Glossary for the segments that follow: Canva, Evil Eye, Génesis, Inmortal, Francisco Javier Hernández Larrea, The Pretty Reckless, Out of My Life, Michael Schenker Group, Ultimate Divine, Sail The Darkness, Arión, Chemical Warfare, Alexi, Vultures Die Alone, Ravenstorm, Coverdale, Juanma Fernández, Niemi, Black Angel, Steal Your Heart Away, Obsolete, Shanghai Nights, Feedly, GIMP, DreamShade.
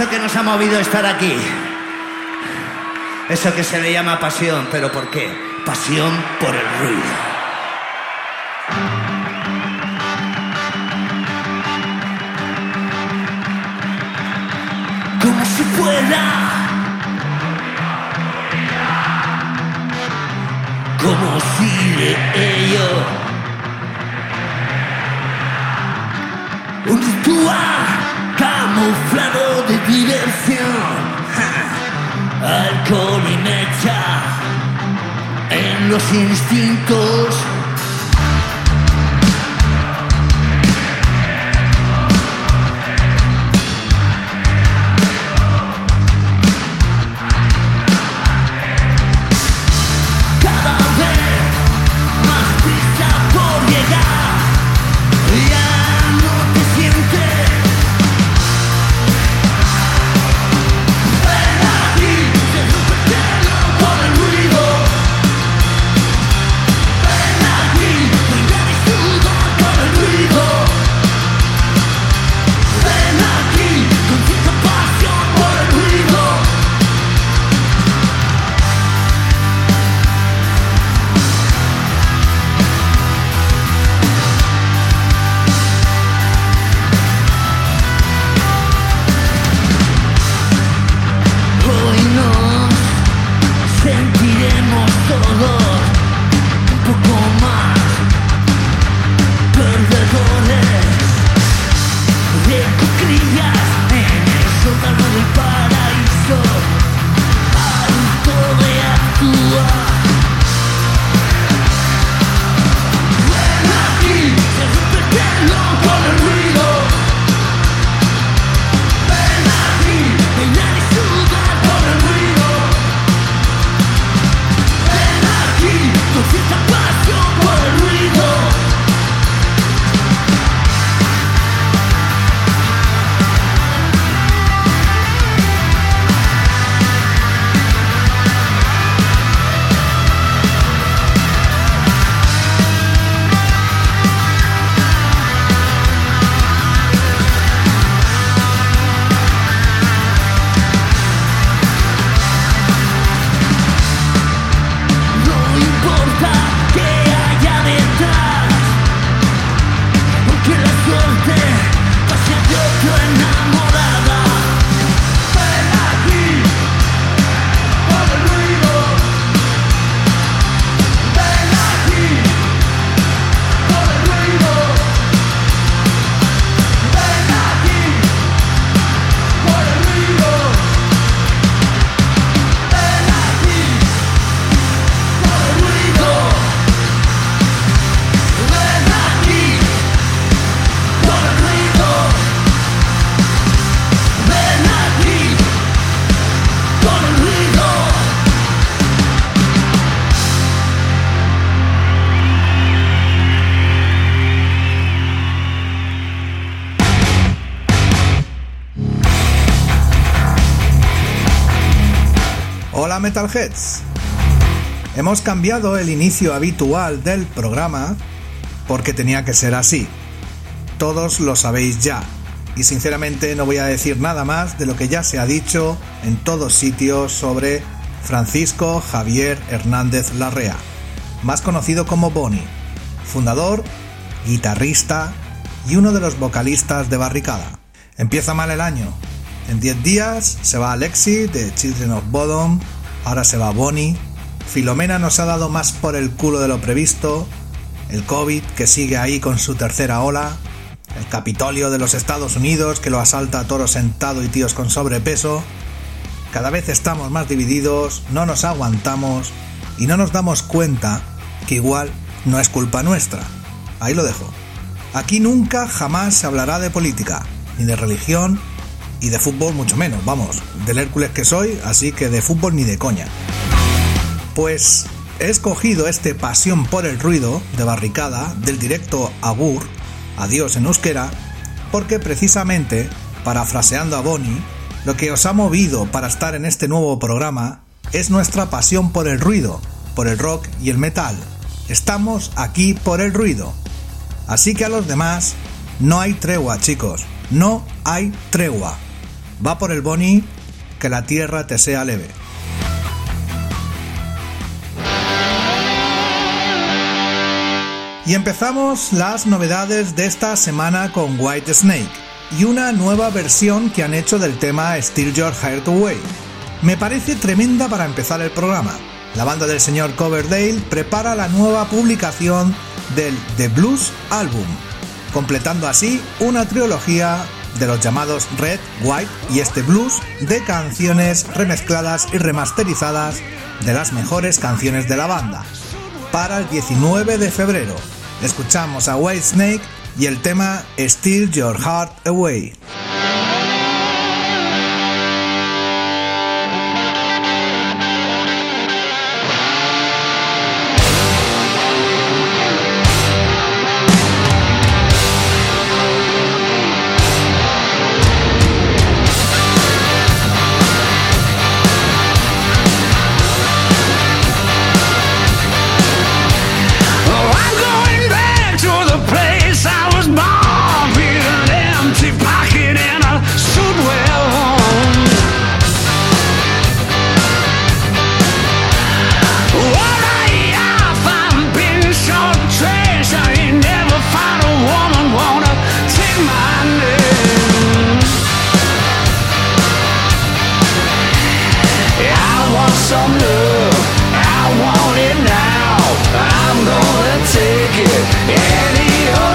esto que nos ha movido a estar aquí. Eso que se le llama pasión, pero ¿por qué? Pasión por el ruido. Como si fuera, como si de ello un ritual camuflado de diversión, alcohol y mecha en los instintos. Metalheads. Hemos cambiado el inicio habitual del programa porque tenía que ser así. Todos lo sabéis ya, y sinceramente no voy a decir nada más de lo que ya se ha dicho en todos sitios sobre Francisco Javier Hernández Larrea, más conocido como Boni, fundador, guitarrista y uno de los vocalistas de Barricada. Empieza mal el año. En 10 días se va Alexi de Children of Bodom. Ahora se va Boni. Filomena nos ha dado más por el culo de lo previsto. El COVID, que sigue ahí con su tercera ola. El Capitolio de los Estados Unidos, que lo asalta a toro sentado y tíos con sobrepeso. Cada vez estamos más divididos, no nos aguantamos y no nos damos cuenta que igual no es culpa nuestra. Ahí lo dejo. Aquí nunca jamás se hablará de política, ni de religión, y de fútbol mucho menos, vamos, del Hércules que soy, así que de fútbol ni de coña. Pues he escogido este Pasión por el Ruido de Barricada, del directo Agur, adiós en euskera, porque precisamente, parafraseando a Boni, lo que os ha movido para estar en este nuevo programa es nuestra pasión por el ruido, por el rock y el metal. Estamos aquí por el ruido. Así que a los demás, no hay tregua, chicos, no hay tregua. Va por el Boni, que la tierra te sea leve. Y empezamos las novedades de esta semana con Whitesnake y una nueva versión que han hecho del tema Steal Your Heart Away. Me parece tremenda para empezar el programa. La banda del señor Coverdale prepara la nueva publicación del The Blues álbum, completando así una trilogía de los llamados Red, White y este Blues de canciones remezcladas y remasterizadas de las mejores canciones de la banda. Para el 19 de febrero escuchamos a Whitesnake y el tema Steal Your Heart Away. Take it anyhow.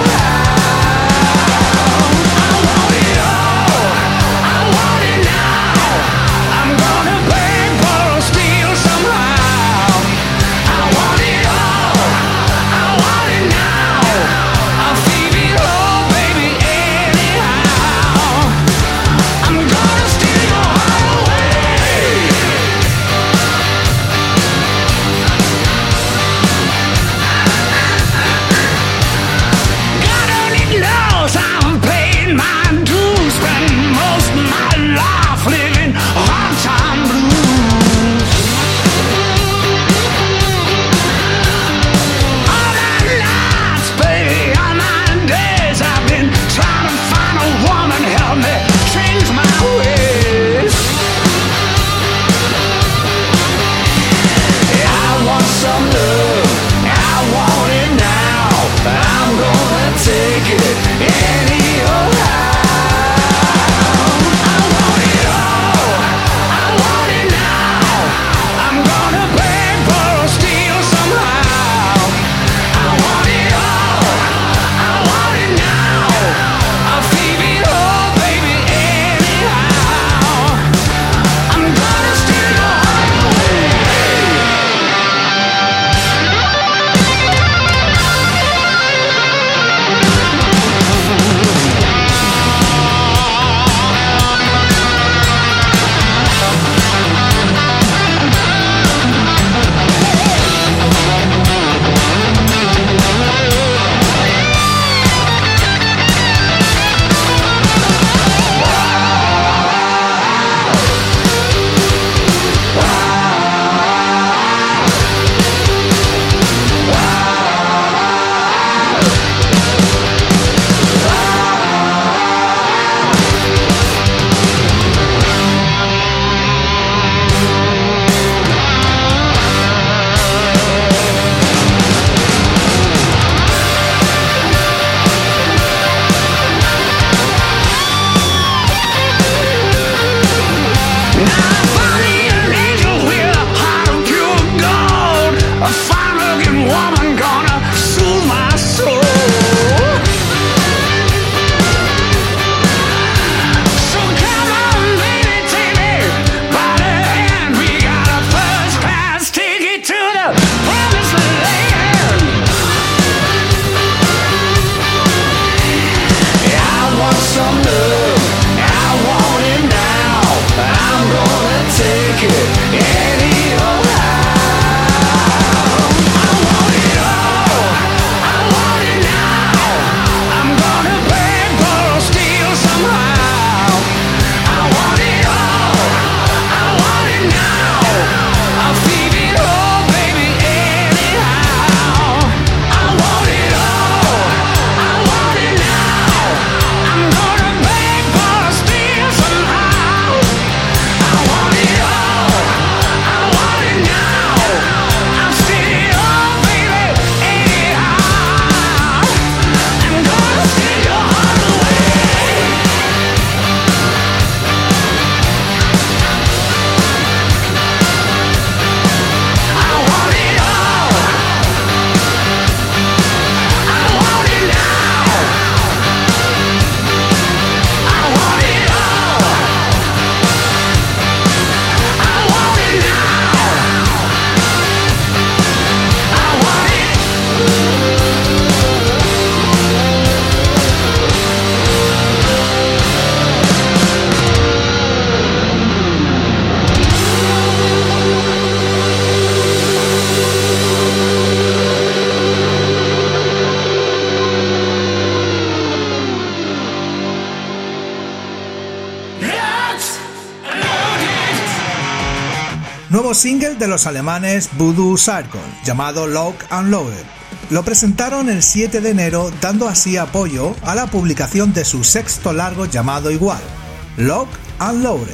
nuevo single de los alemanes Voodoo Circle, llamado Lock and Loaded. Lo presentaron el 7 de enero, dando así apoyo a la publicación de su sexto largo llamado igual, Lock and Loaded.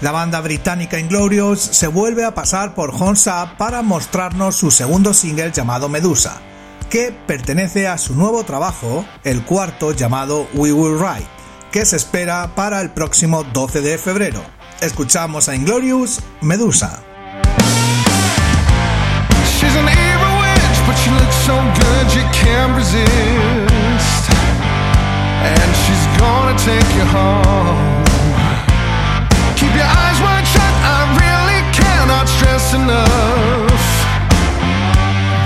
La banda británica Inglorious se vuelve a pasar por Horns Up para mostrarnos su segundo single llamado Medusa, que pertenece a su nuevo trabajo, el cuarto llamado We Will Ride, que se espera para el próximo 12 de febrero. Escuchamos a Inglorious, Medusa. Keep your eyes wide shut, I really cannot stress enough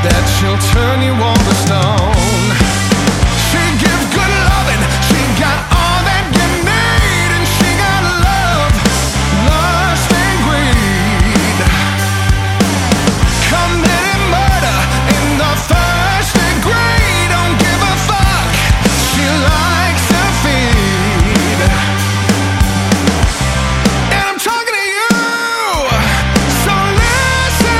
that she'll turn you all to stone. She gives good loving, she got all that you need, and she got love, lust and greed. Committed murder in the first degree, don't give a fuck, she likes to feed. I'm talking to you, so listen.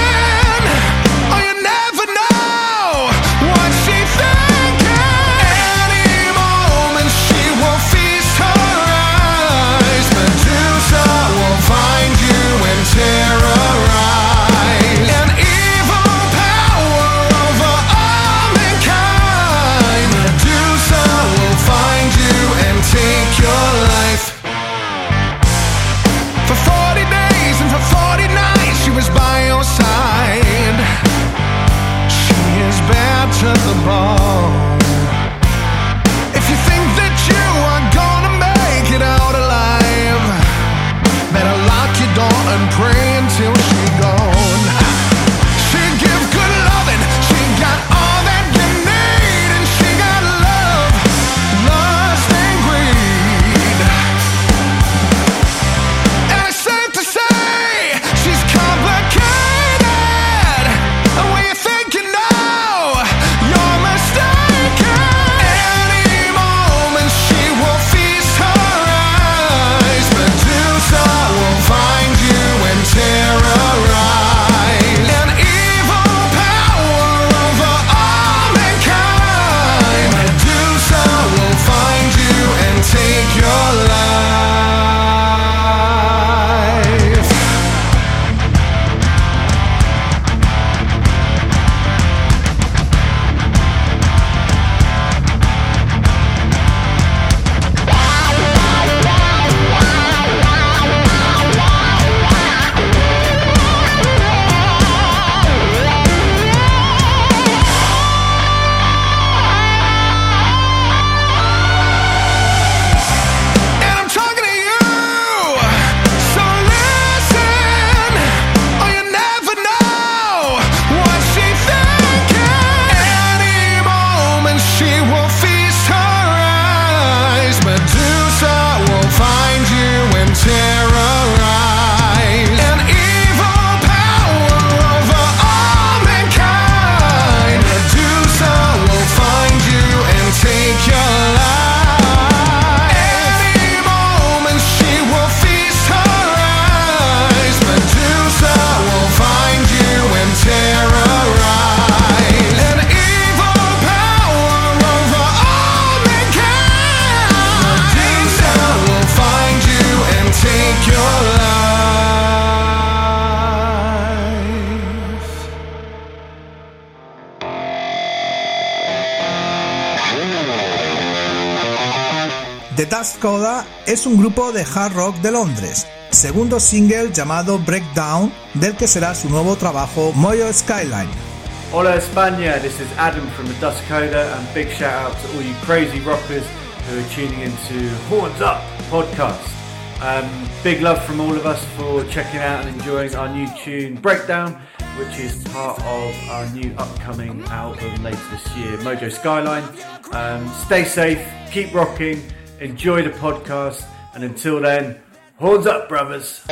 The Dust Coda es un grupo de hard rock de Londres, segundo single llamado Breakdown, del que será su nuevo trabajo Mojo Skyline. Hola España, this is Adam from The Dust Coda, and big shout out to all you crazy rockers who are tuning into Horns Up podcast. Big love from all of us for checking out and enjoying our new tune Breakdown, which is part of our new upcoming album later this year, Mojo Skyline. Stay safe, keep rocking, enjoy the podcast, and until then, horns up, brothers!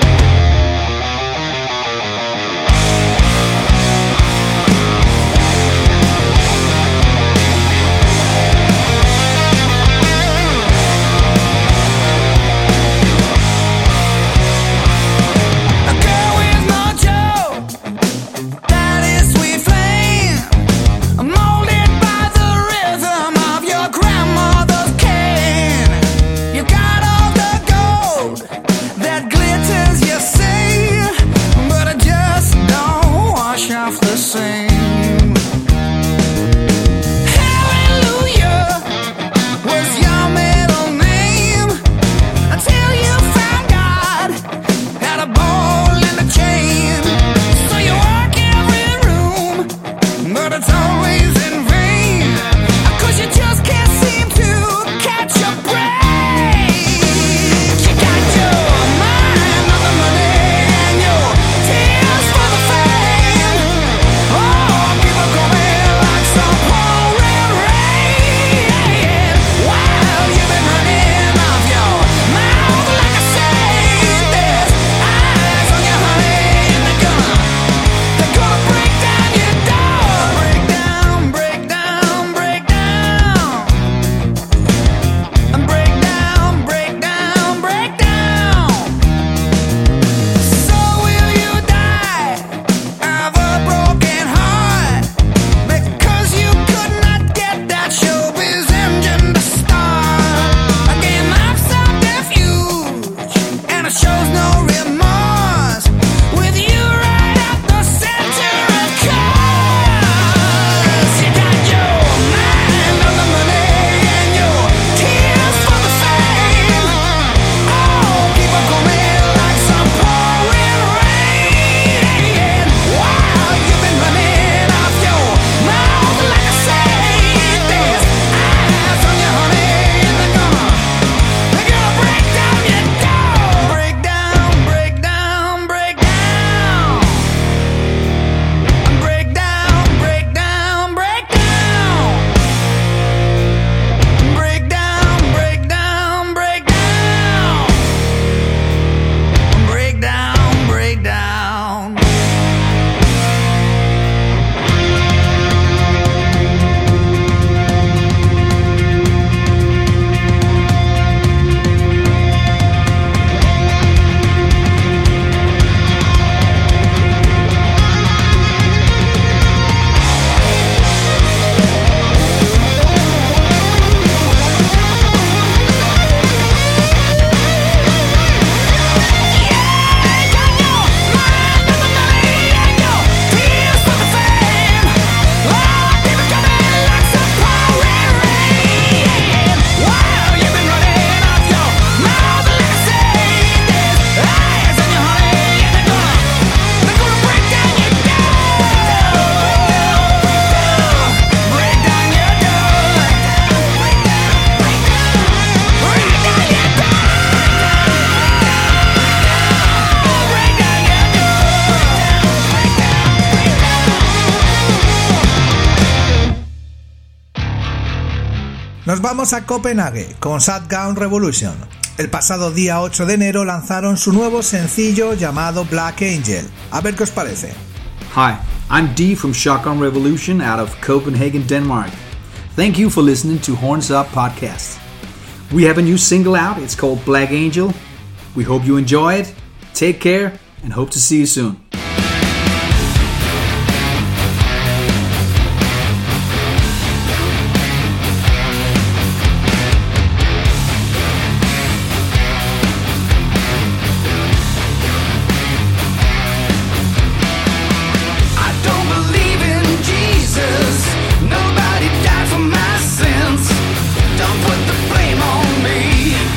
Nos vamos a Copenhague con Shotgun Revolution. El pasado día 8 de enero lanzaron su nuevo sencillo llamado Black Angel. A ver qué os parece. Hi, I'm Dee from Shotgun Revolution out of Copenhagen, Denmark. Thank you for listening to Horns Up Podcast. We have a new single out, it's called Black Angel. We hope you enjoy it. Take care and hope to see you soon. Put the blame on me.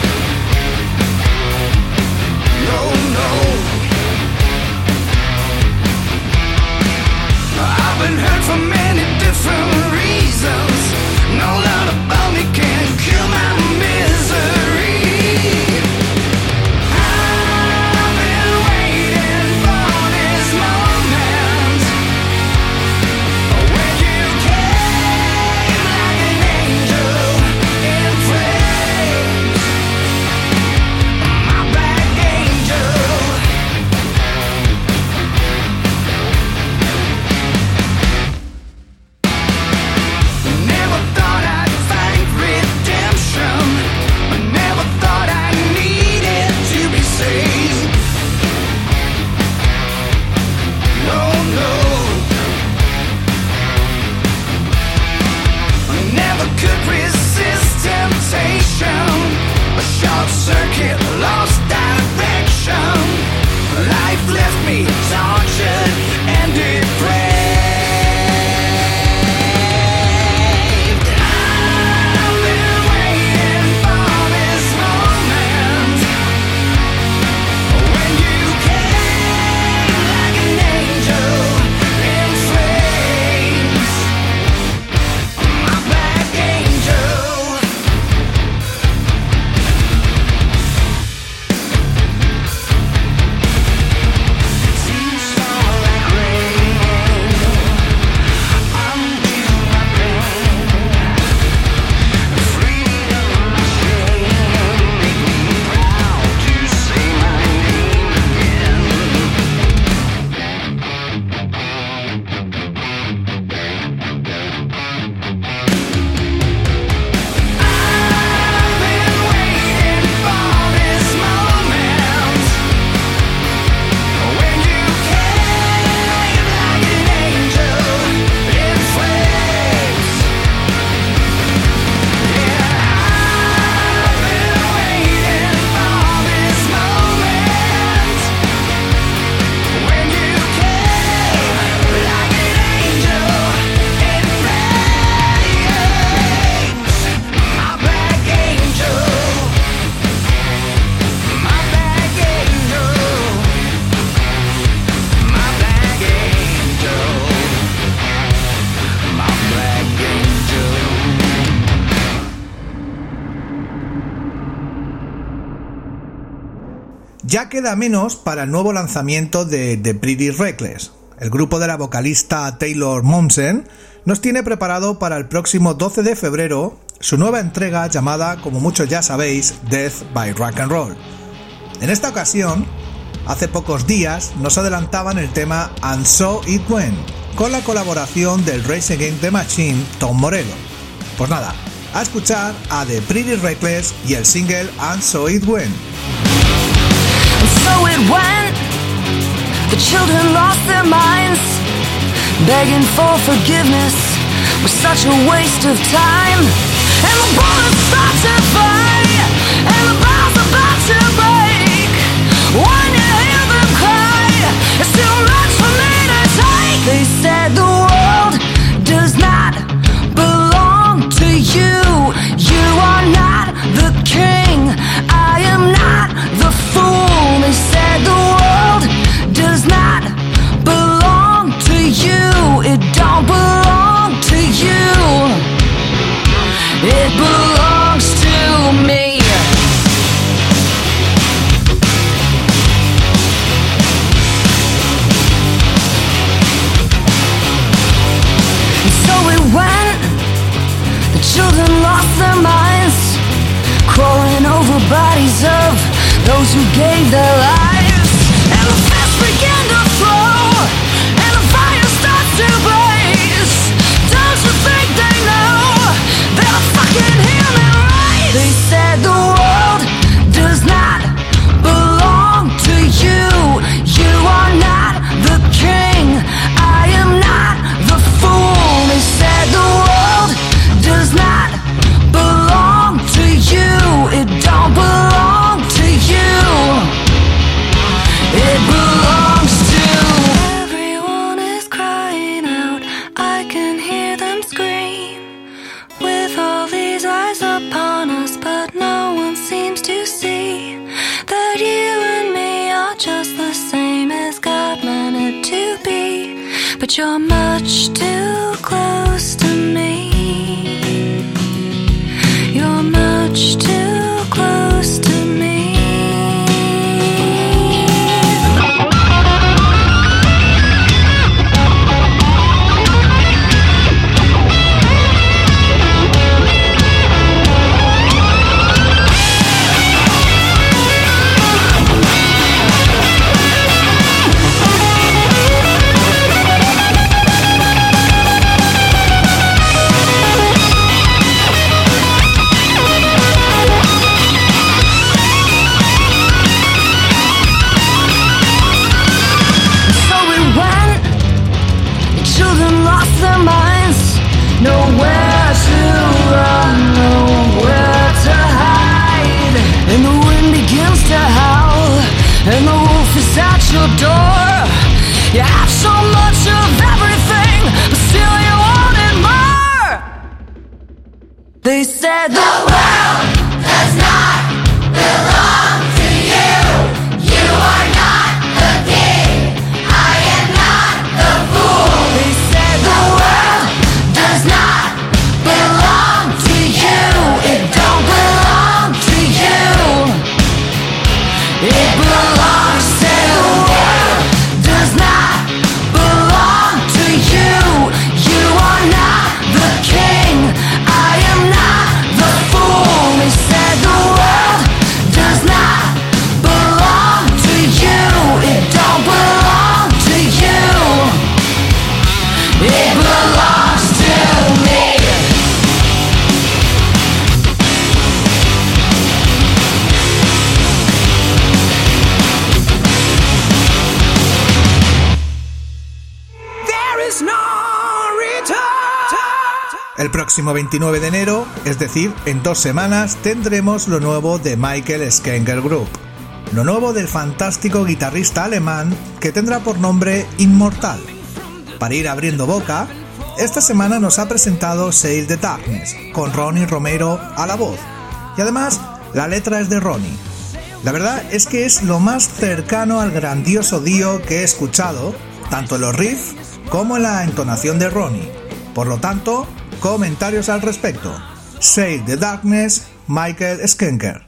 Ya queda menos para el nuevo lanzamiento de The Pretty Reckless. El grupo de la vocalista Taylor Momsen nos tiene preparado para el próximo 12 de febrero su nueva entrega llamada, como muchos ya sabéis, Death by Rock and Roll. En esta ocasión, hace pocos días nos adelantaban el tema And So It Went, con la colaboración del Rage Against the Machine Tom Morello. Pues nada, a escuchar a The Pretty Reckless y el single And So It Went. So it went, the children lost their minds, begging for forgiveness was such a waste of time. And the world is about to fly, and the bow's about to break. When you hear them cry, it's too much for me to take. They said the world does not belong to you. You are not the king, I am not the fool. They said the world does not belong to you. It don't belong to you. It belongs to me. And so it went. The children lost their minds, crawling over bodies of those who gave their lives. And the fists began to flow, and the fire starts to blaze. Don't you think they know they're fucking human race? They said the world does not belong to you. You are not the king, I am not the fool. They said the world does not belong to you. It don't belong. It belongs to. Everyone is crying out, I can hear them scream. With all these eyes upon us, but no one seems to see that you and me are just the same as God meant it to be. But you're much too close to me. You're much too close to me. El próximo 29 de enero, es decir, en 2 semanas, tendremos lo nuevo de Michael Schenker Group. Lo nuevo del fantástico guitarrista alemán que tendrá por nombre Inmortal. Para ir abriendo boca, esta semana nos ha presentado Sail The Darkness, con Ronnie Romero a la voz. Y además, la letra es de Ronnie. La verdad es que es lo más cercano al grandioso Dio que he escuchado, tanto en los riffs como en la entonación de Ronnie. Por lo tanto, comentarios al respecto. Sail The Darkness, Michael Schenker.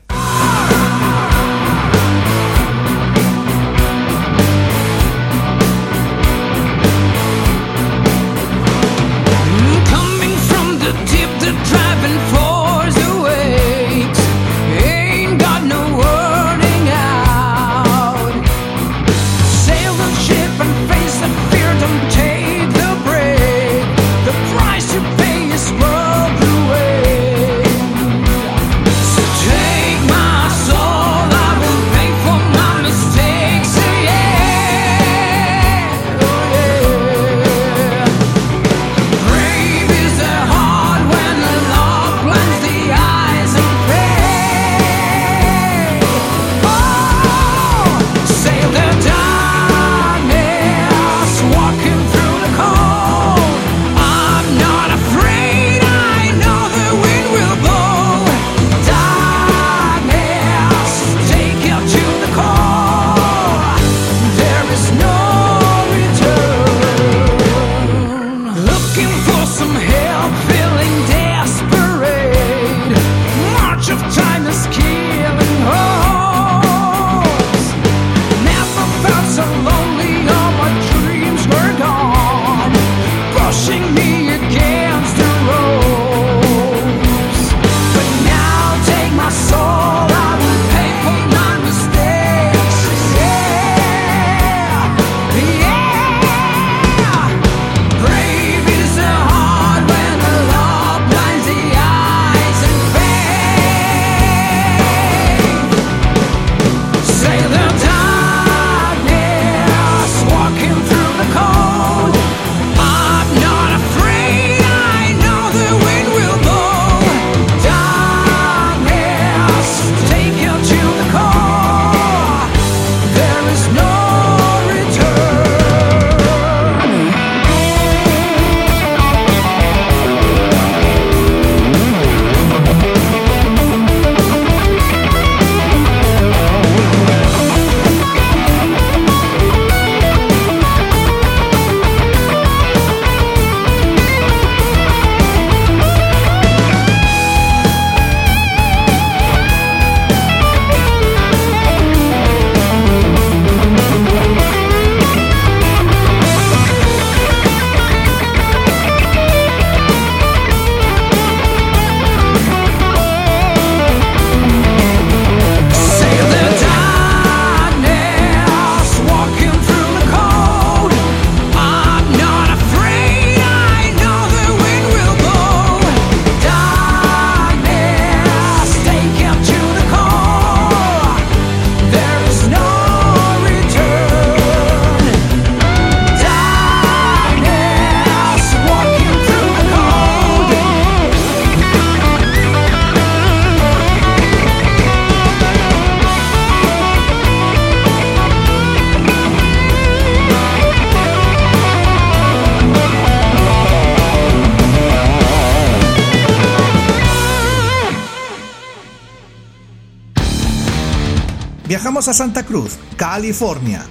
Viajamos a Santa Cruz, California,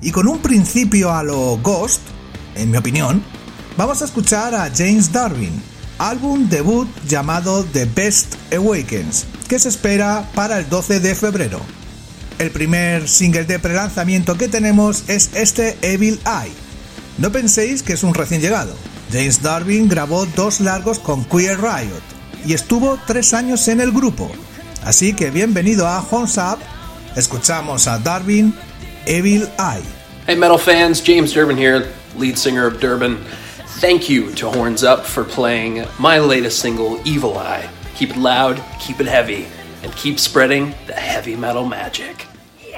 y con un principio a lo Ghost, en mi opinión, vamos a escuchar a James Durbin, álbum debut llamado The Best Awakens, que se espera para el 12 de febrero. El primer single de prelanzamiento que tenemos es este Evil Eye. No penséis que es un recién llegado. James Durbin grabó 2 largos con Queer Riot y estuvo 3 años en el grupo. Así que bienvenido a Horns Up, escuchamos a Durbin, Evil Eye. Hey metal fans, James Durbin here, lead singer of Durbin. Thank you to Horns Up for playing my latest single, Evil Eye. Keep it loud, keep it heavy, and keep spreading the heavy metal magic. You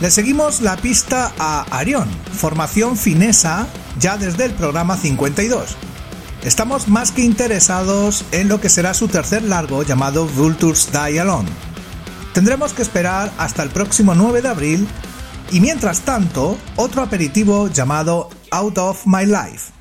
Le seguimos la pista a Arión, formación finesa ya desde el programa 52. Estamos más que interesados en lo que será su tercer largo llamado Vultures Die Alone. Tendremos que esperar hasta el próximo 9 de abril y mientras tanto otro aperitivo llamado Out of My Life.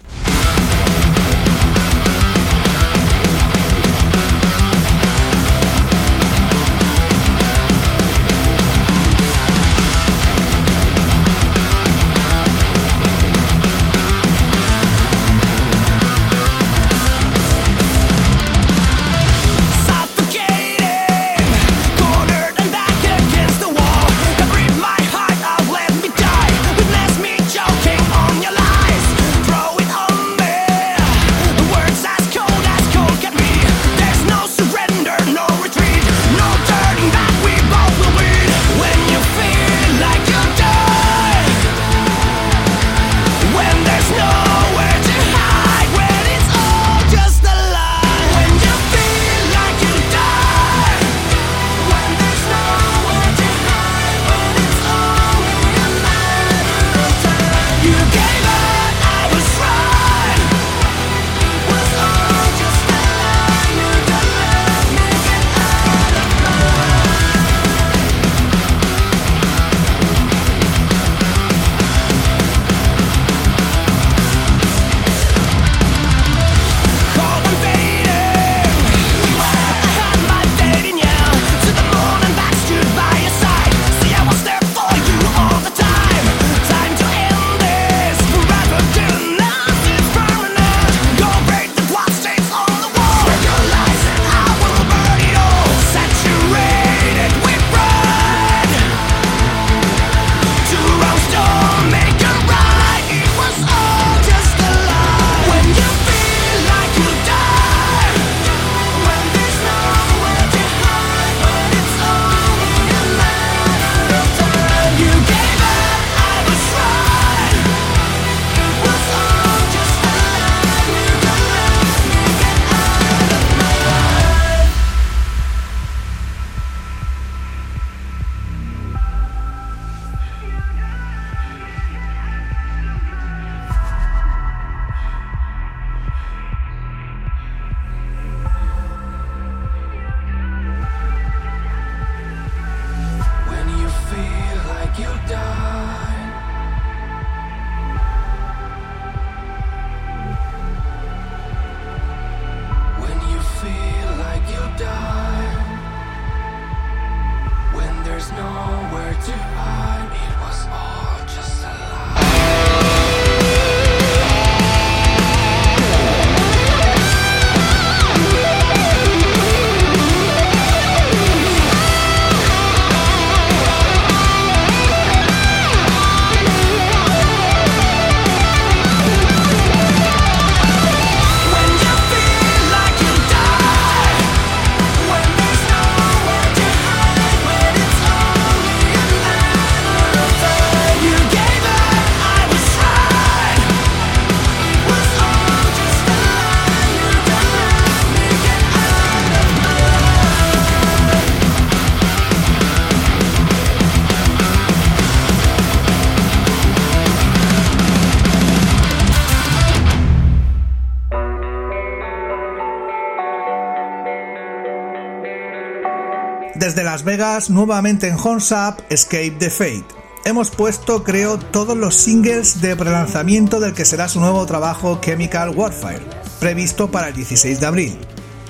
Desde Las Vegas, nuevamente en Hornsap, Escape the Fate. Hemos puesto, creo, todos los singles de prelanzamiento del que será su nuevo trabajo Chemical Warfare, previsto para el 16 de abril.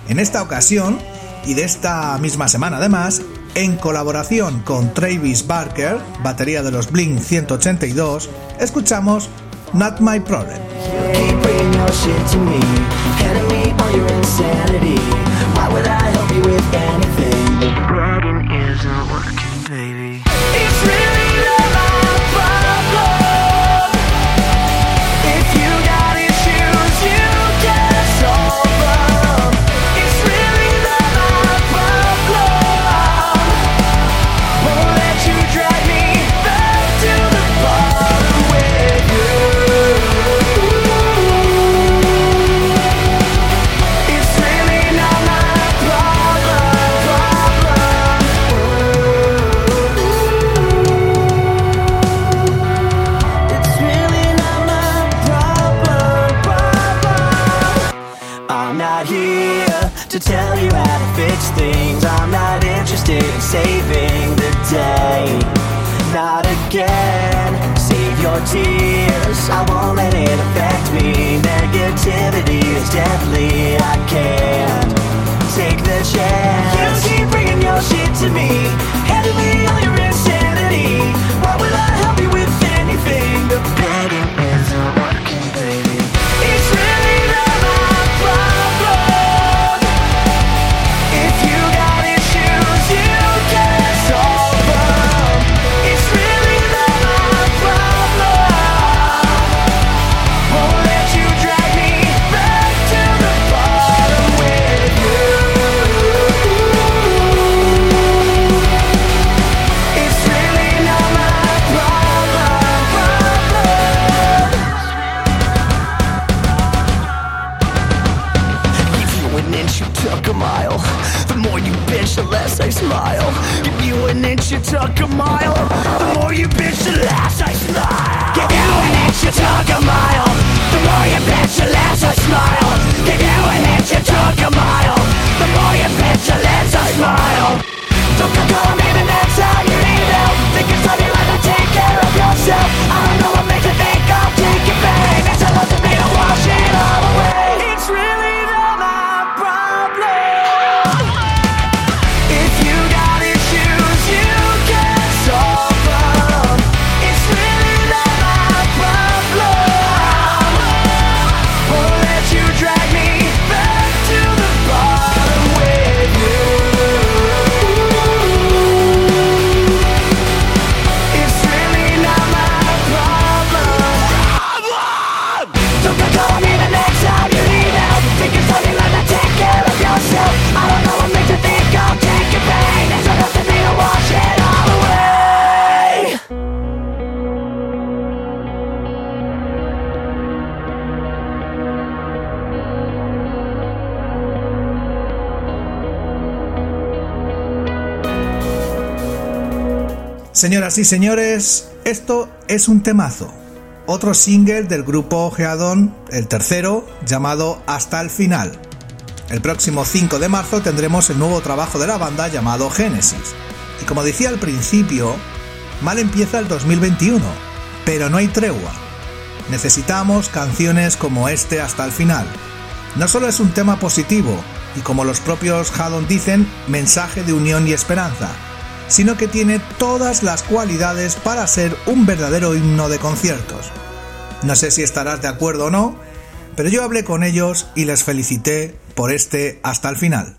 En esta ocasión, y de esta misma semana además, en colaboración con Travis Barker, batería de los Blink 182, escuchamos Not My Problem. The problem isn't working, baby. It's really not my problem. If you got issues, you can solve them. It's really not my problem. Won't let you drag me back to the bottom with you. It's really not my problem. fixed things. I'm not interested in saving the day. Not again. Save your tears, I won't let it affect me. Negativity is deadly, I can't take the chance. You keep bringing your shit to me, handing me all your insanity. Why would I help you with anything? The pain isn't working, baby. It's really not my problem. If you got issues, you can solve them. It's really not my problem. Won't let you drag me back to the bottom with you. It's really not my problem. Give you an inch, you took a mile. The more you bitch, the less I smile. Give you an inch, you took a mile. The more you bitch, the less I smile. Give you an inch, you took a mile. The more you bitch, the less I smile. Give you an inch, you took a mile. The more you bitch, the less I smile. Don't come calling me the next time you need help. Think it's time you ever take care of yourself. I don't know what makes you think I'll take your pain. It's a lot to me to wash it all away. It's really not my problem. If you got issues, you can solve them. It's really not my problem. Won't let you drag me back to the bottom with you. It's really not my problem. Don't come calling me the next time you need help. Think it's time you learn to take care of yourself. I don't know what makes you think I'll take your pain. It's enough to me to wash it all away. Señoras y señores, esto es un temazo. Otro single del grupo Headon, el tercero, llamado Hasta el Final. El próximo 5 de marzo tendremos el nuevo trabajo de la banda llamado Génesis. Y como decía al principio, mal empieza el 2021, pero no hay tregua. Necesitamos canciones como este Hasta el Final. No solo es un tema positivo, y como los propios Headon dicen, mensaje de unión y esperanza, sino que tiene todas las cualidades para ser un verdadero himno de conciertos. No sé si estarás de acuerdo o no, pero yo hablé con ellos y les felicité por este Hasta el Final.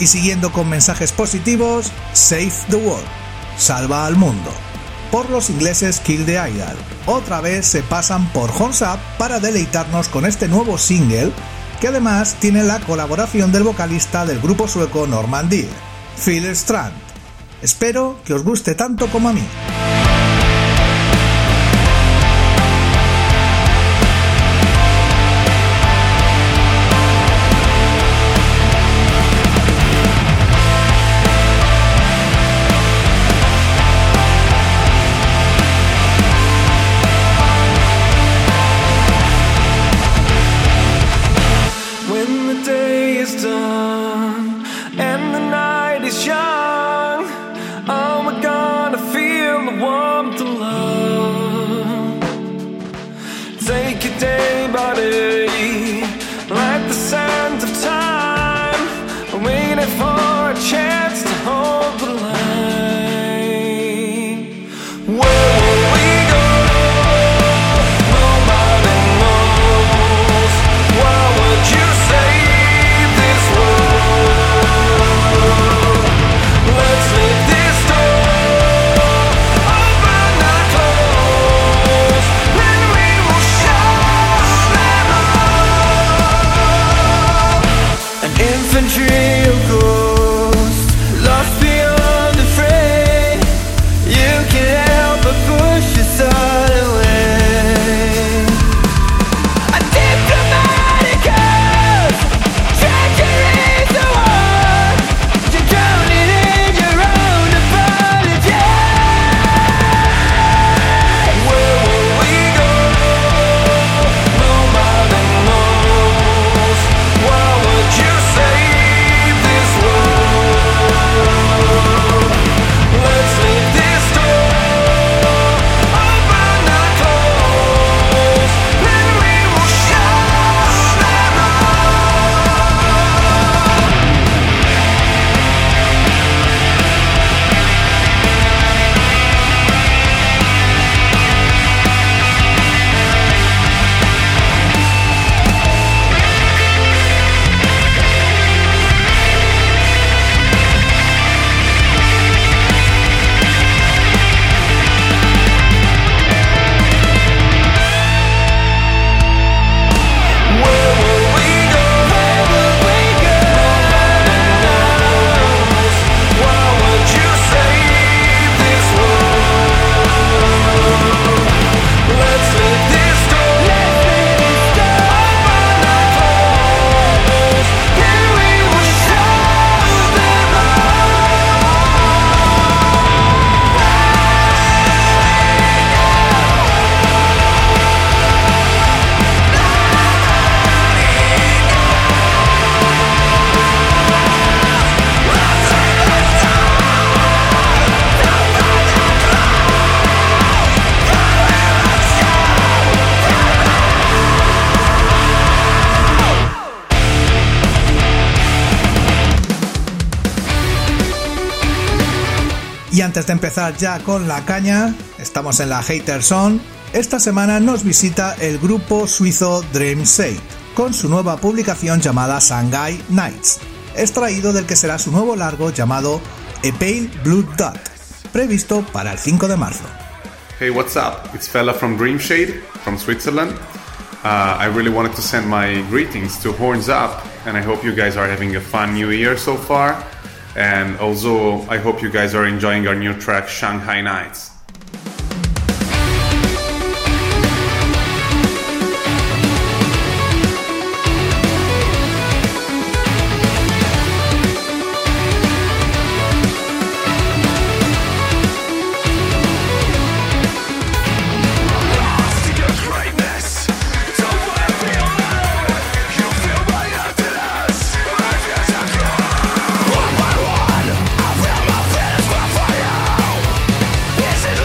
y siguiendo con mensajes positivos, Save the World, salva al mundo, por los ingleses Kill the Idol. Otra vez se pasan por Horns Up para deleitarnos con este nuevo single, que además tiene la colaboración del vocalista del grupo sueco Norman Dear, Phil Strand. Espero que os guste tanto como a mí. Y antes de empezar ya con la caña, estamos en la Hater Zone. Esta semana nos visita el grupo suizo DreamShade con su nueva publicación llamada Shanghai Nights, extraído del que será su nuevo largo llamado A Pale Blue Dot, previsto para el 5 de marzo. Hey, what's up? It's Fella from DreamShade from Switzerland. I really wanted to send my greetings to Horns Up, and I hope you guys are having a fun new year so far. And also, I hope you guys are enjoying our new track, Shanghai Nights. This is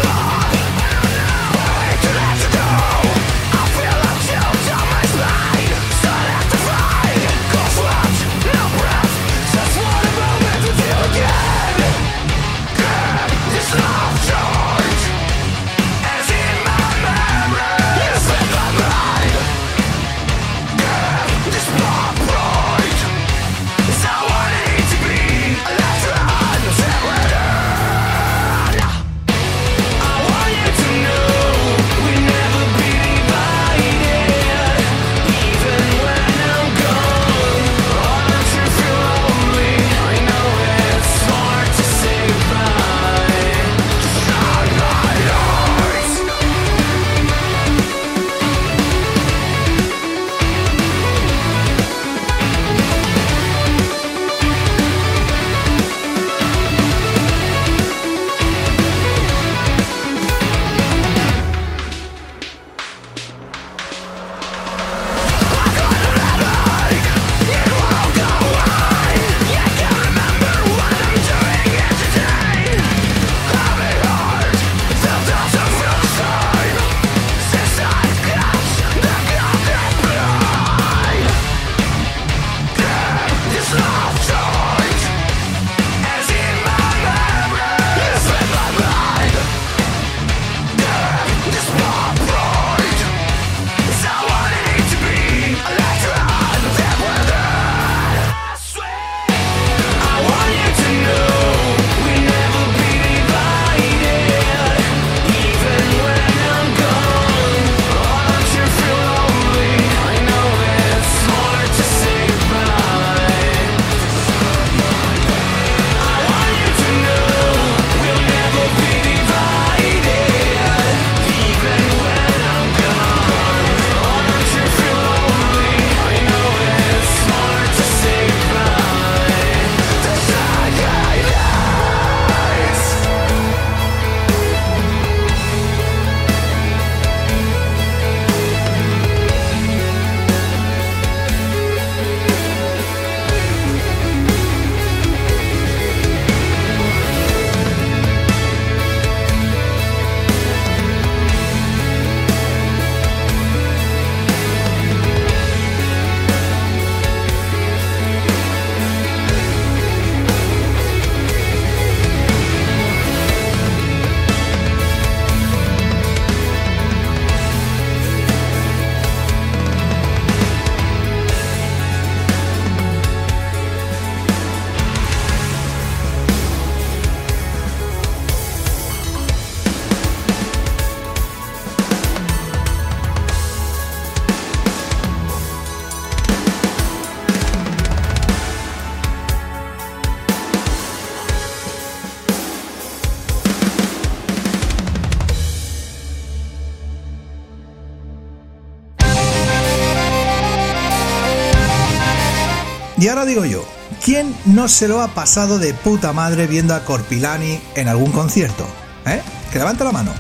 Y ahora digo yo, ¿quién no se lo ha pasado de puta madre viendo a Korpilani en algún concierto? ¿Eh? Que levante la mano.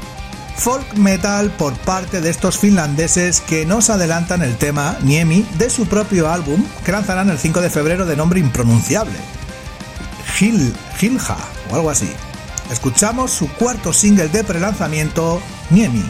Folk metal por parte de estos finlandeses que nos adelantan el tema Niemi de su propio álbum que lanzarán el 5 de febrero de nombre impronunciable. Hilja o algo así. Escuchamos su cuarto single de prelanzamiento, Niemi.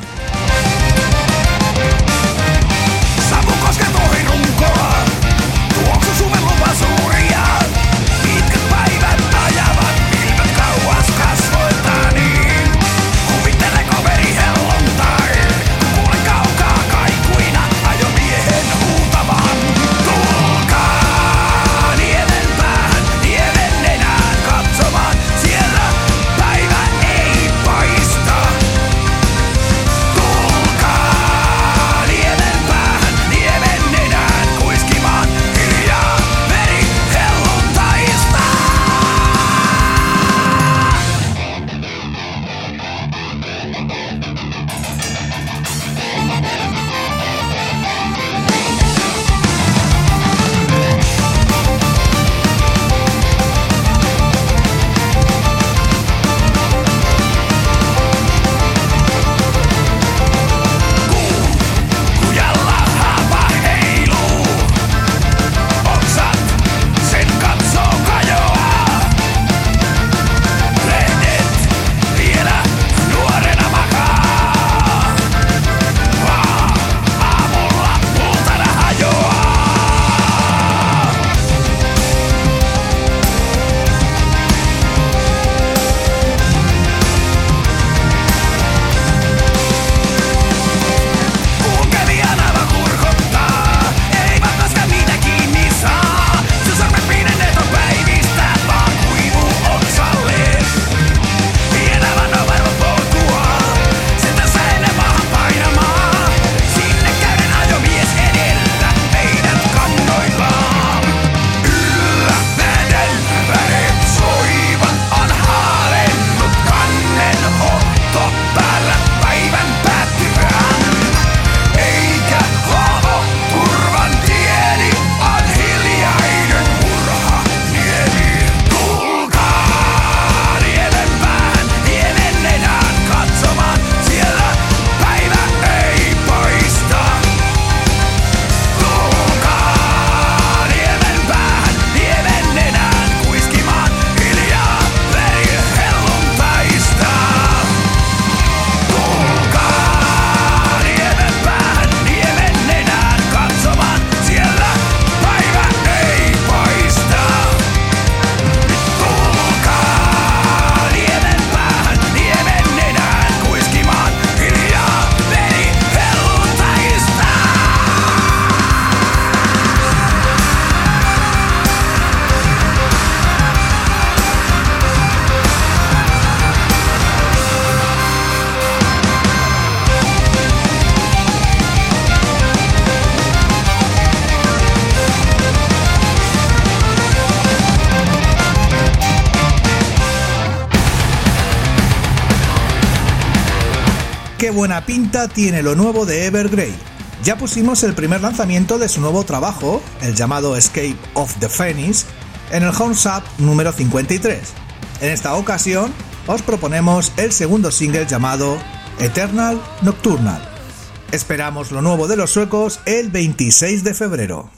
Buena pinta tiene lo nuevo de Evergrey. Ya pusimos el primer lanzamiento de su nuevo trabajo, el llamado Escape of the Phoenix, en el Horns Up número 53. En esta ocasión os proponemos el segundo single llamado Eternal Nocturnal. Esperamos lo nuevo de los suecos el 26 de febrero.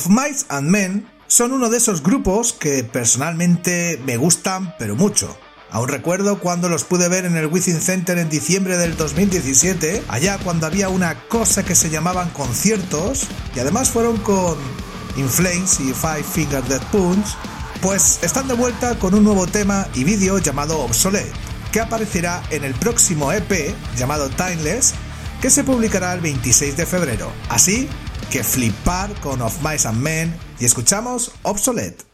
of Mice and Men son uno de esos grupos que personalmente me gustan, pero mucho. Aún recuerdo cuando los pude ver en el Within Center en diciembre del 2017, allá cuando había una cosa que se llamaban conciertos, y además fueron con In Flames y Five Finger Death Punch. Pues están de vuelta con un nuevo tema y vídeo llamado Obsolete, que aparecerá en el próximo EP llamado Timeless, que se publicará el 26 de febrero. Así que flipar con Of Mice and Men y escuchamos Obsolete.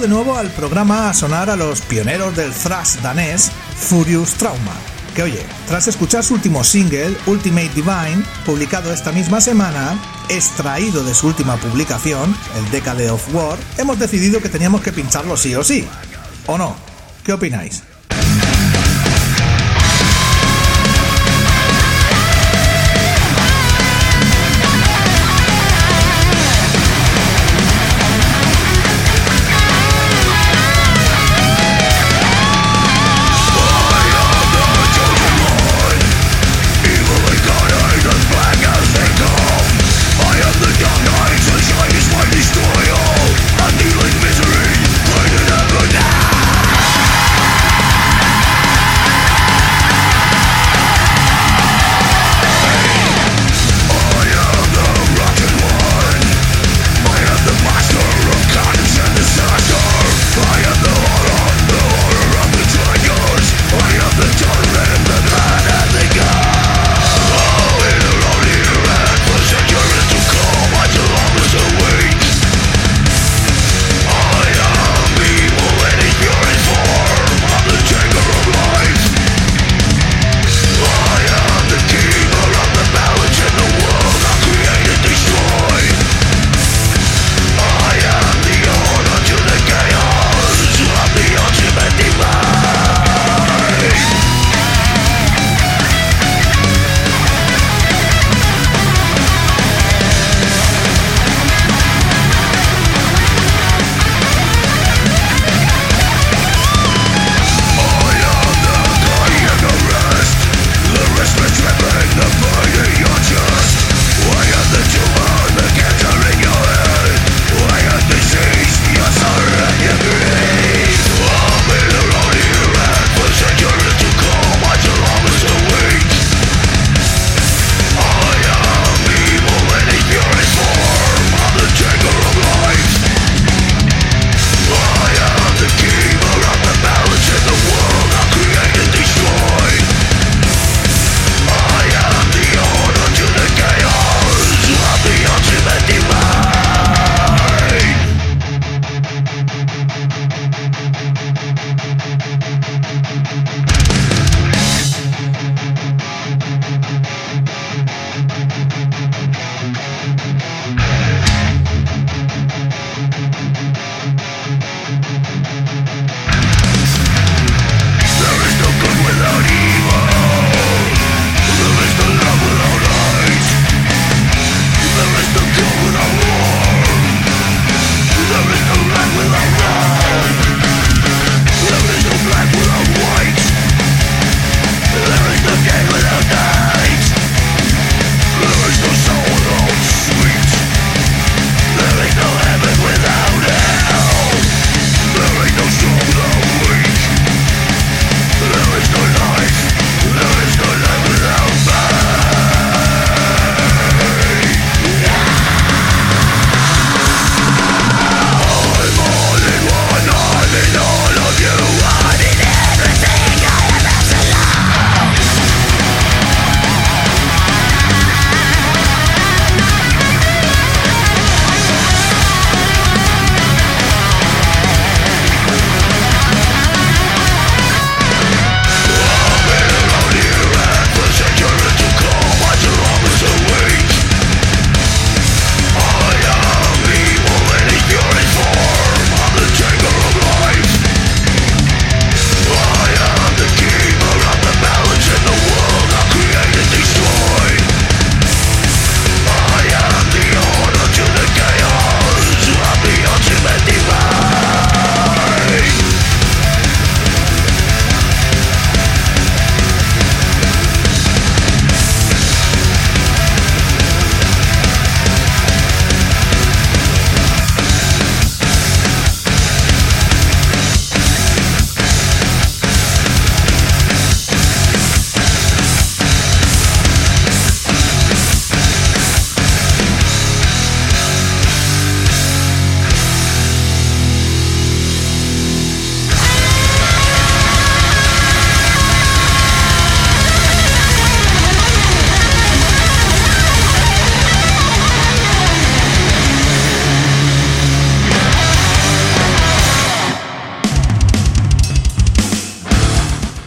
De nuevo al programa a sonar a los pioneros del thrash danés Furious Trauma, que oye, tras escuchar su último single, Ultimate Divine, publicado esta misma semana, extraído de su última publicación, el Decade of War, hemos decidido que teníamos que pincharlo sí o sí. ¿O no? ¿Qué opináis?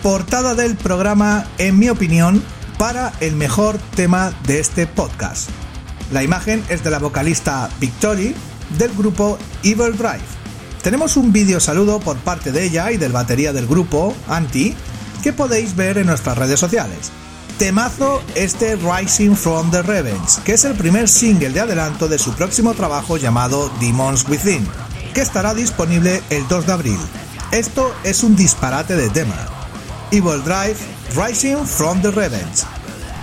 portada del programa, en mi opinión, para el mejor tema de este podcast. La imagen es de la vocalista Victory del grupo Evil Drive. Tenemos un vídeo saludo por parte de ella y del batería del grupo, Anti, que podéis ver en nuestras redes sociales. Temazo este Rising from the Revenge, que es el primer single de adelanto de su próximo trabajo llamado Demons Within, que estará disponible el 2 de abril. Esto es un disparate de tema. Evil Drive, Rising from the Revenge.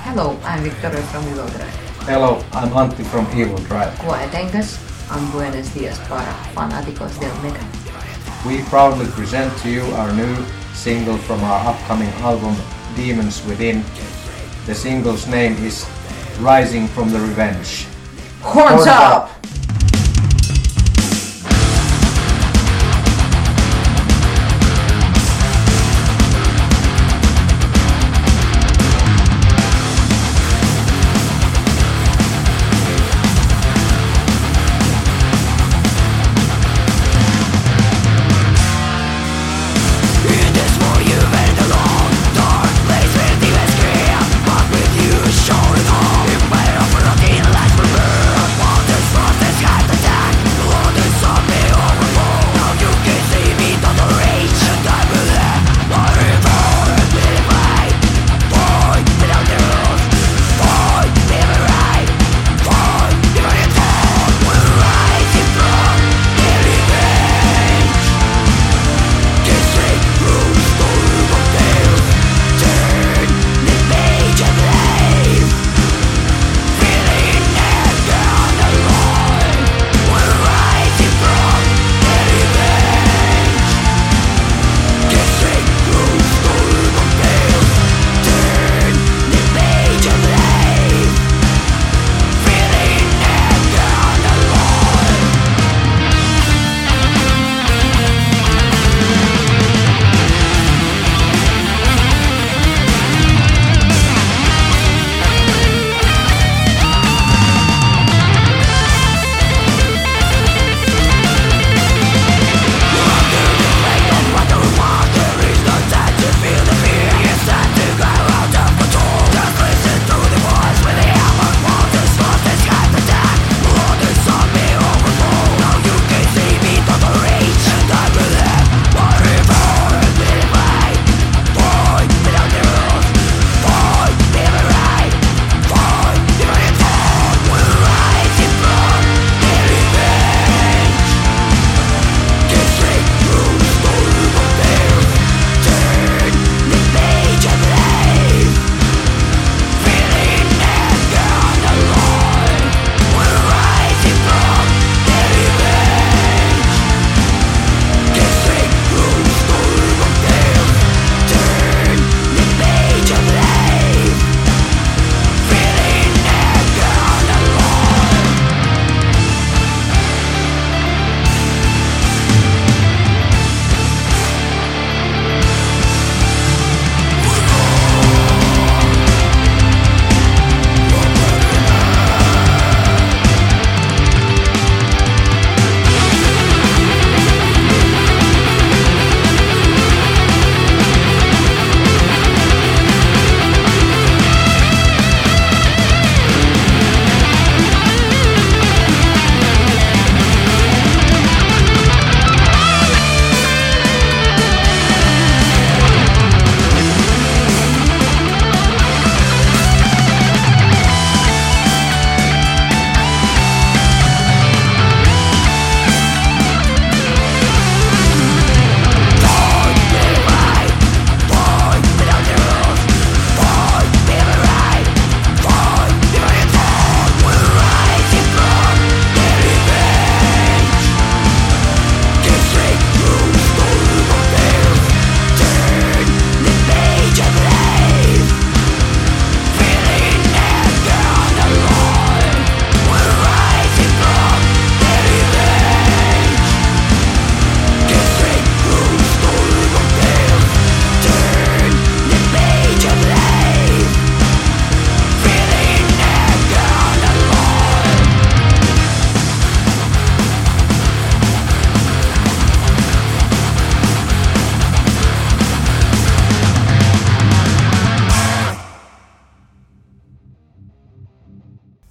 Hello, I'm Victoria from Evil Drive. Hello, I'm Antti from Evil Drive. Cuatengas, and buenos días para fanáticos del metal. We proudly present to you our new single from our upcoming album, Demons Within. The single's name is Rising from the Revenge. Horns up! Fuck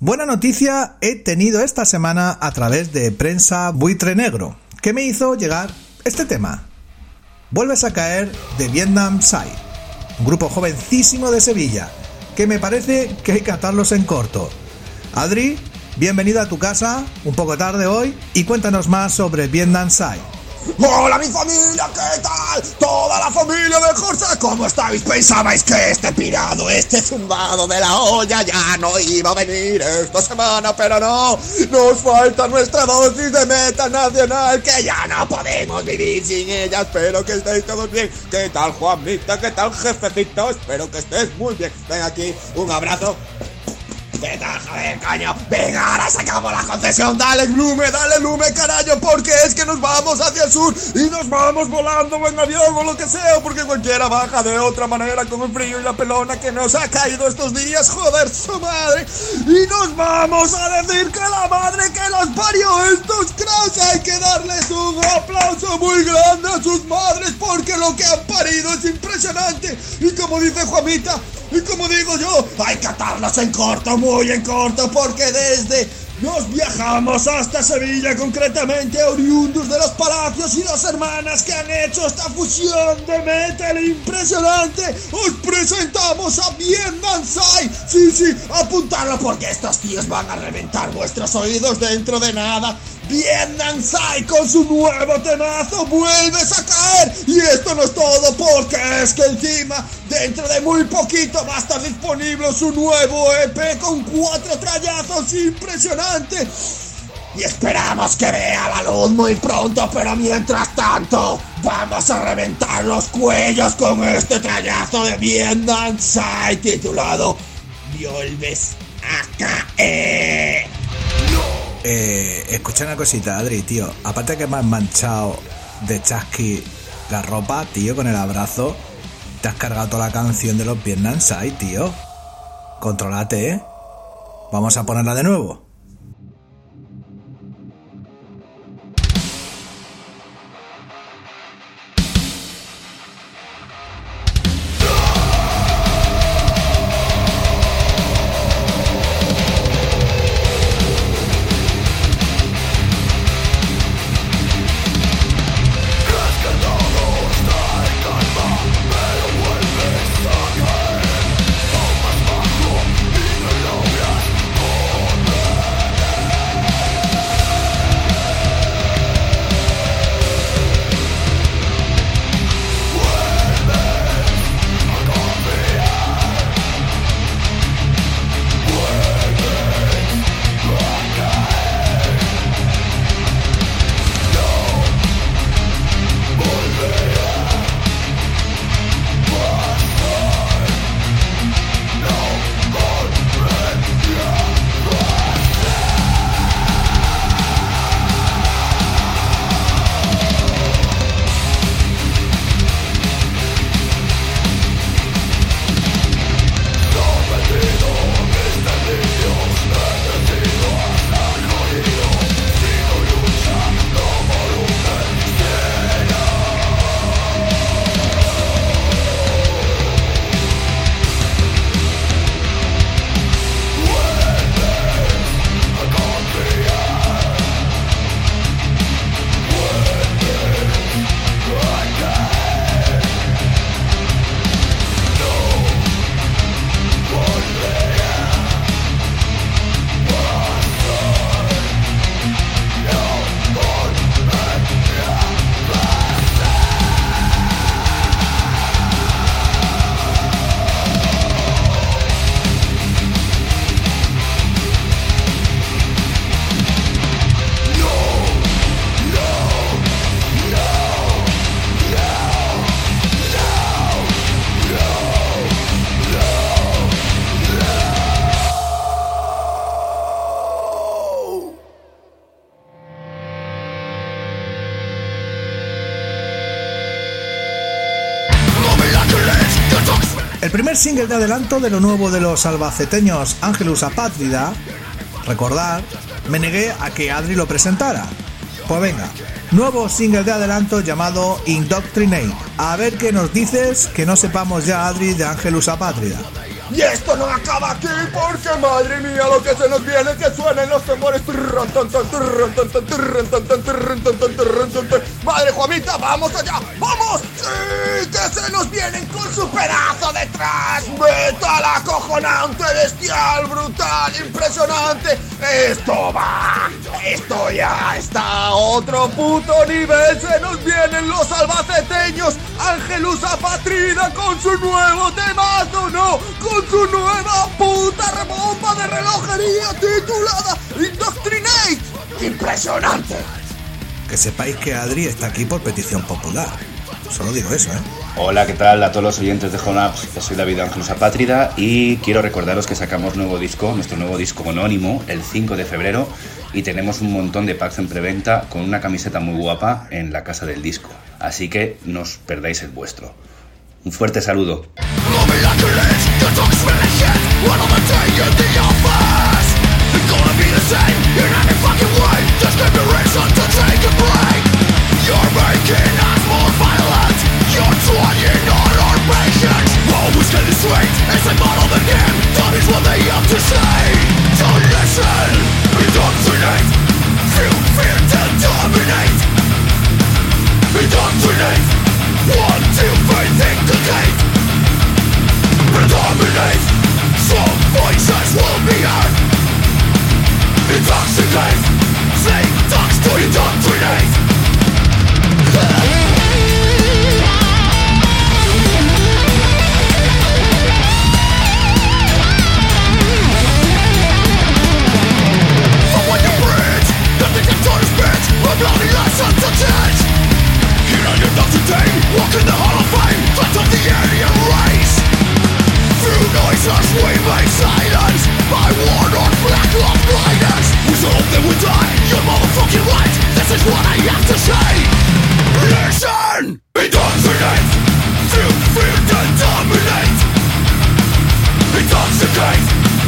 Buena noticia he tenido esta semana a través de Prensa Buitre Negro, que me hizo llegar este tema. Vuelves a caer de Vietnam Side, un grupo jovencísimo de Sevilla, que me parece que hay que atarlos en corto. Adri, bienvenido a tu casa, un poco tarde hoy, y cuéntanos más sobre Vietnam Side. ¡Hola mi familia! ¿Qué tal? ¡Toda la familia de Jorge! ¿Cómo estáis? ¿Pensabais que este pirado, este zumbado de la olla ya no iba a venir esta semana? Pero no, nos falta nuestra dosis de meta nacional, que ya no podemos vivir sin ella. Espero que estéis todos bien. ¿Qué tal, Juanita? ¿Qué tal, jefecito? Espero que estés muy bien. Ven aquí, un abrazo. ¿Qué tal, joder, coño? Venga, ahora sacamos la concesión. Dale lume, carajo, porque es que nos vamos hacia el sur y nos vamos volando o en avión o lo que sea, porque cualquiera baja de otra manera con el frío y la pelona que nos ha caído estos días, joder, su madre. Y nos vamos a decir que la madre que los parió estos cracks, hay que darles un aplauso muy grande a sus madres, porque lo que han parido es impresionante. Y como dice Juanita, y como digo yo, hay que atarlos en corto, muy en corto, porque desde nos viajamos hasta Sevilla, concretamente oriundos de los Palacios y las hermanas que han hecho esta fusión de metal impresionante. Os presentamos a Vietnam Side. Sí, apuntadlo porque estos tíos van a reventar vuestros oídos dentro de nada. Vietnam Side con su nuevo temazo Vuelves a caer. Y esto no es todo, porque es que encima dentro de muy poquito va a estar disponible su nuevo EP con 4 trallazos impresionantes. Y esperamos que vea la luz muy pronto, pero mientras tanto vamos a reventar los cuellos con este trallazo de Vietnam Side titulado Vuelves a caer. Escucha una cosita, Adri, tío. Aparte que me has manchado de chasqui la ropa, tío, con el abrazo, te has cargado toda la canción de los Vietnam Side, tío. Controlate, ¿eh? Vamos a ponerla de nuevo. Single de adelanto de lo nuevo de los albaceteños Ángelus Apátrida. Recordad, me negué a que Adri lo presentara. Pues venga, nuevo single de adelanto llamado Indoctrinate. A ver qué nos dices que no sepamos ya, Adri, de Ángelus Apátrida. Y esto no acaba aquí porque madre mía lo que se nos viene, que suenen los tambores. Madre Juanita, vamos allá, vamos. ¡Sí! Que se nos vienen con su pedazo de thrash metal acojonante, bestial, brutal, impresionante. Esto va, esto ya está a otro puto nivel. Se nos vienen los albaceteños, Angelus Apatrida con su nuevo temazo, no, con su nueva puta rebomba de relojería titulada Indoctrinate. Impresionante. Que sepáis que Adri está aquí por petición popular. Solo digo eso, ¿eh? Hola, ¿qué tal a todos los oyentes de Honaps? Yo soy David Ángelos Apátrida y quiero recordaros que sacamos nuevo disco, nuestro nuevo disco anónimo, el 5 de febrero y tenemos un montón de packs en preventa con una camiseta muy guapa en la casa del disco. Así que no os perdáis el vuestro. Un fuerte saludo. You're making us more violent. You're trying on our patience. Woe is getting sweet. It's a model of the game. That is what they have to say. Don't listen. Indoctrinate. Feel fear to dominate. Indoctrinate. Want to fight, inculcate. Predominate. Some voices will be heard. Intoxicate. Fake talks to indoctrinate. A bloody lesson to teach. Here I am not today. Walk in the hall of fame. Threat of the alien race. Through noises we make silence. By war or black love blindness. We hope that we die. You're motherfucking right. This is what I have to say. Listen. Indoctrinate. Feel fear and dominate. Intoxicate.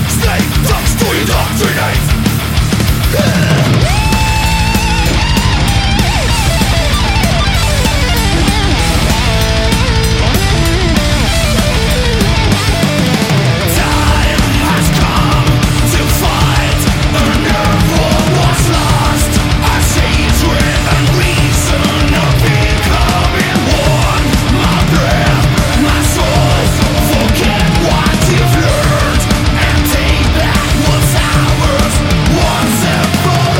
Snake talks to indoctrinate. One step forward.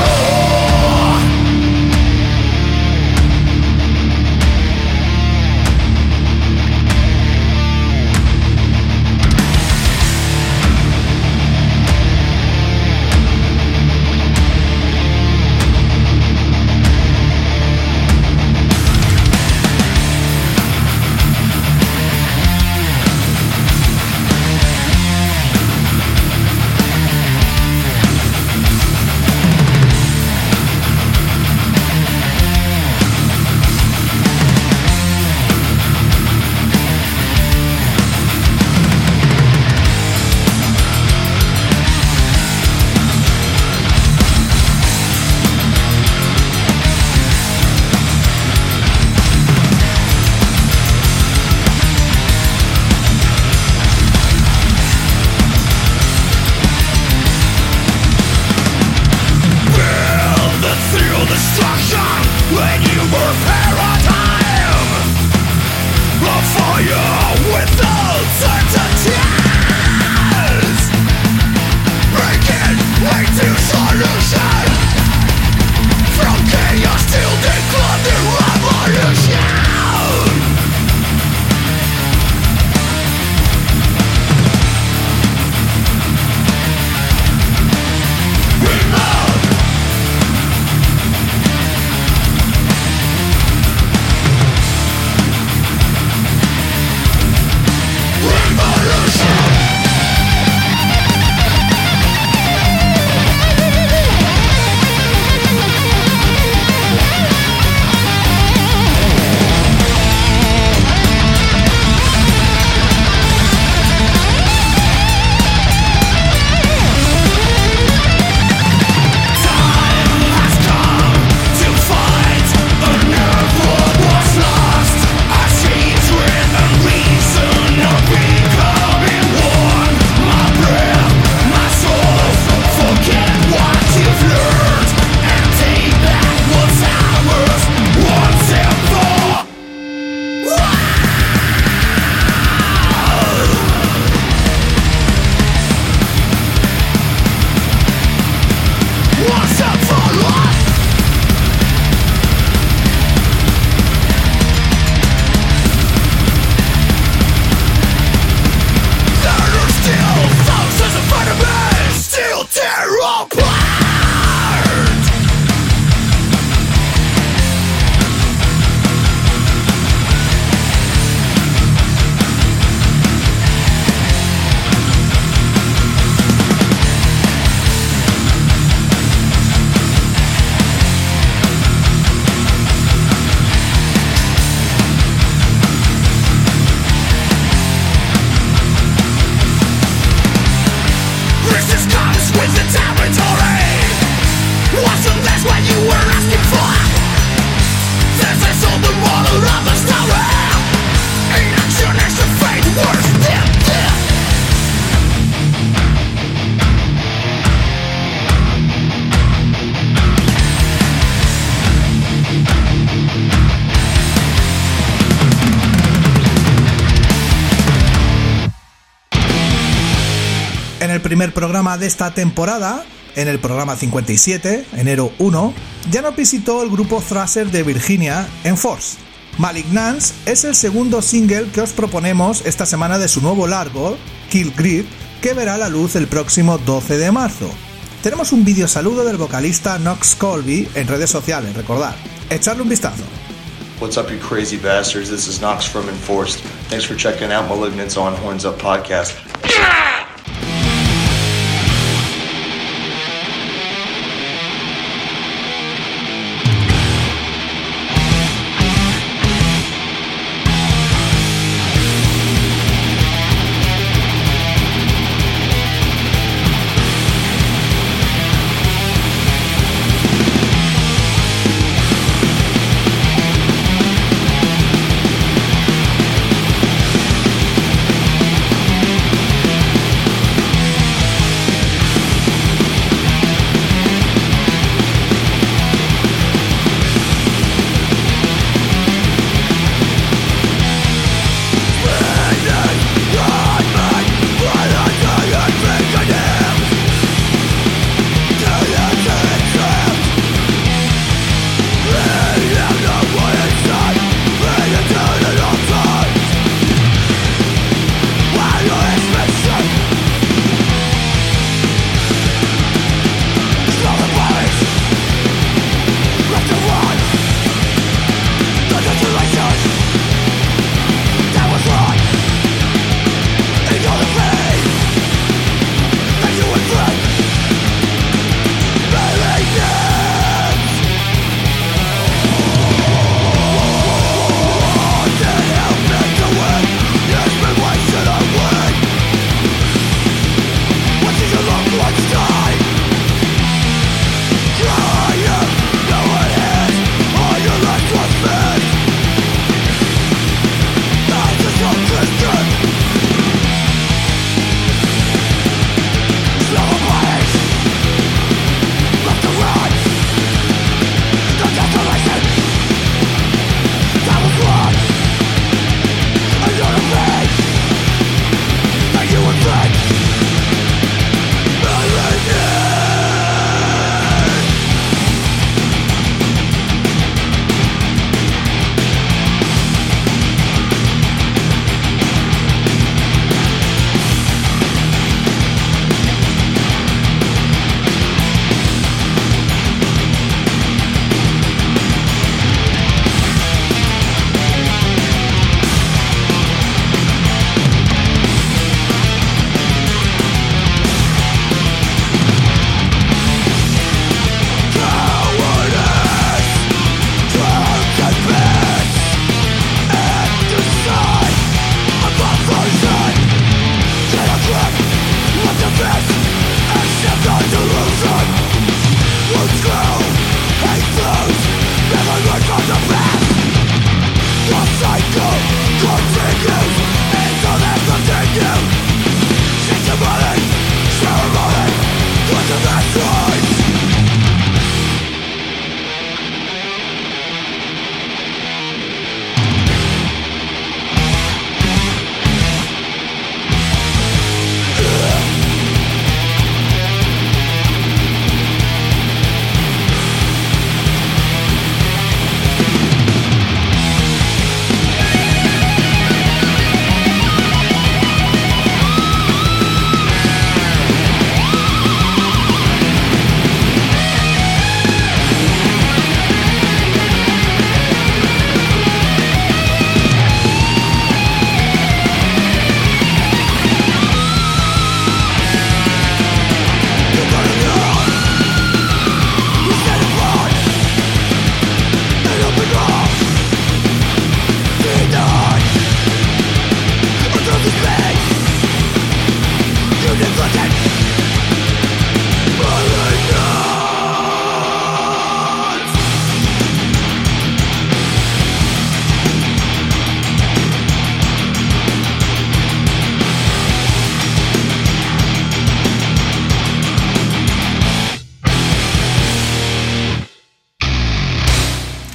primer programa de esta temporada, en el programa 57, enero 1, ya nos visitó el grupo Thrasher de Virginia, Enforced. Malignance es el segundo single que os proponemos esta semana de su nuevo largo, Kill Grid, que verá la luz el próximo 12 de marzo. Tenemos un vídeo saludo del vocalista Knox Colby en redes sociales, recordad, echarle un vistazo. What's up, you crazy bastards? This is Knox from Enforced. Thanks for checking out Malignance on Horns Up Podcast.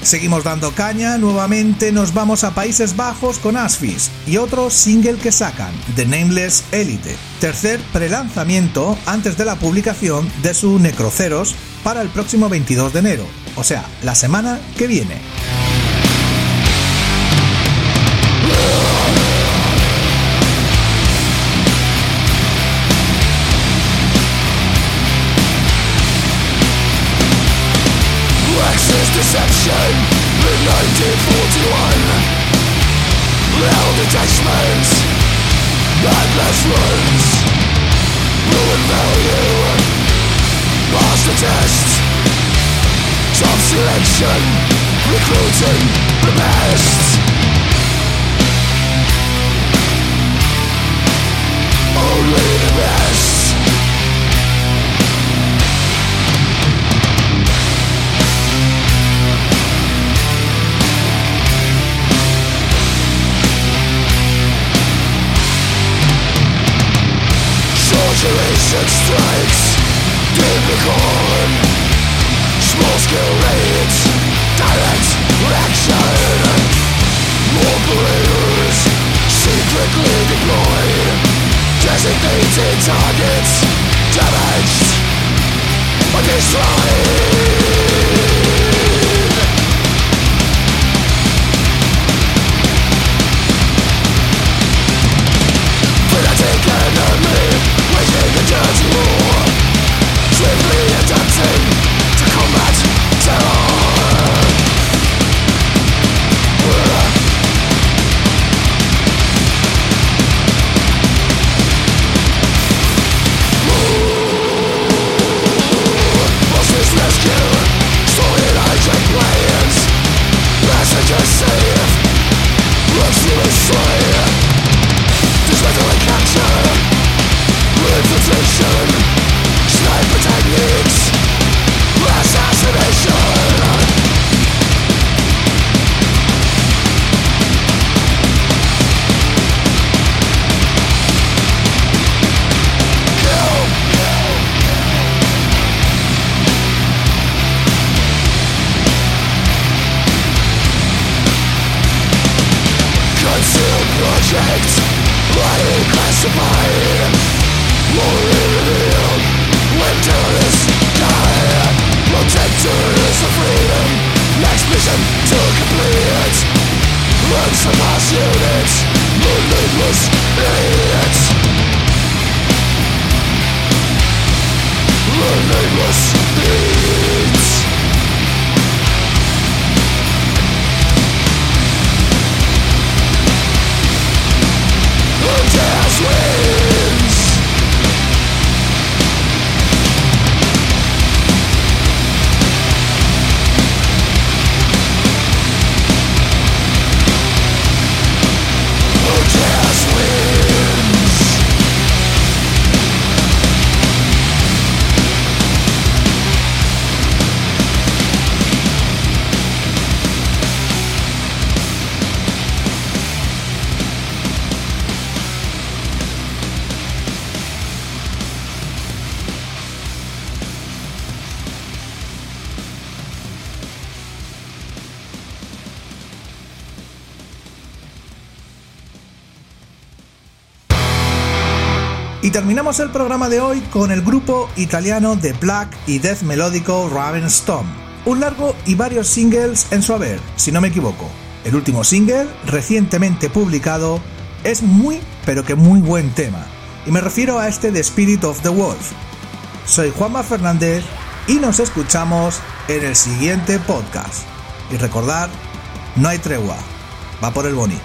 Seguimos dando caña, nuevamente nos vamos a Países Bajos con Asphyx y otro single que sacan, The Nameless Elite, tercer prelanzamiento antes de la publicación de su Necroceros para el próximo 22 de enero, o sea, la semana que viene. Deception, in 1941. Hell detachments, endless runs, ruin value, pass the test. Job selection, recruiting the best. Only the best. Saturation strikes, deep the corn. Small scale raids, direct reaction. More players, secretly deployed. Designated targets, damaged or destroyed. Fanatic enemy. Waging a dirty war, swiftly adapting to combat terror. Monsters rescue, stolen hijack planes. Passengers safe, looks you astray. Dismantling capture. Infiltration, sniper techniques, assassination. Kill. Conceal project, highly classified. Glory revealed, when terrorists die. Protectors of freedom, next mission to complete. Unsurpassed units, moonless idiots. Moonless idiots. Undead wins. Y terminamos el programa de hoy con el grupo italiano de black y death melódico Ravenstorm. Un largo y varios singles en su haber, si no me equivoco. El último single, recientemente publicado, es muy, pero que muy buen tema. Y me refiero a este de Spirit of the Wolf. Soy Juanma Fernández y nos escuchamos en el siguiente podcast. Y recordad, no hay tregua, va por el Boni.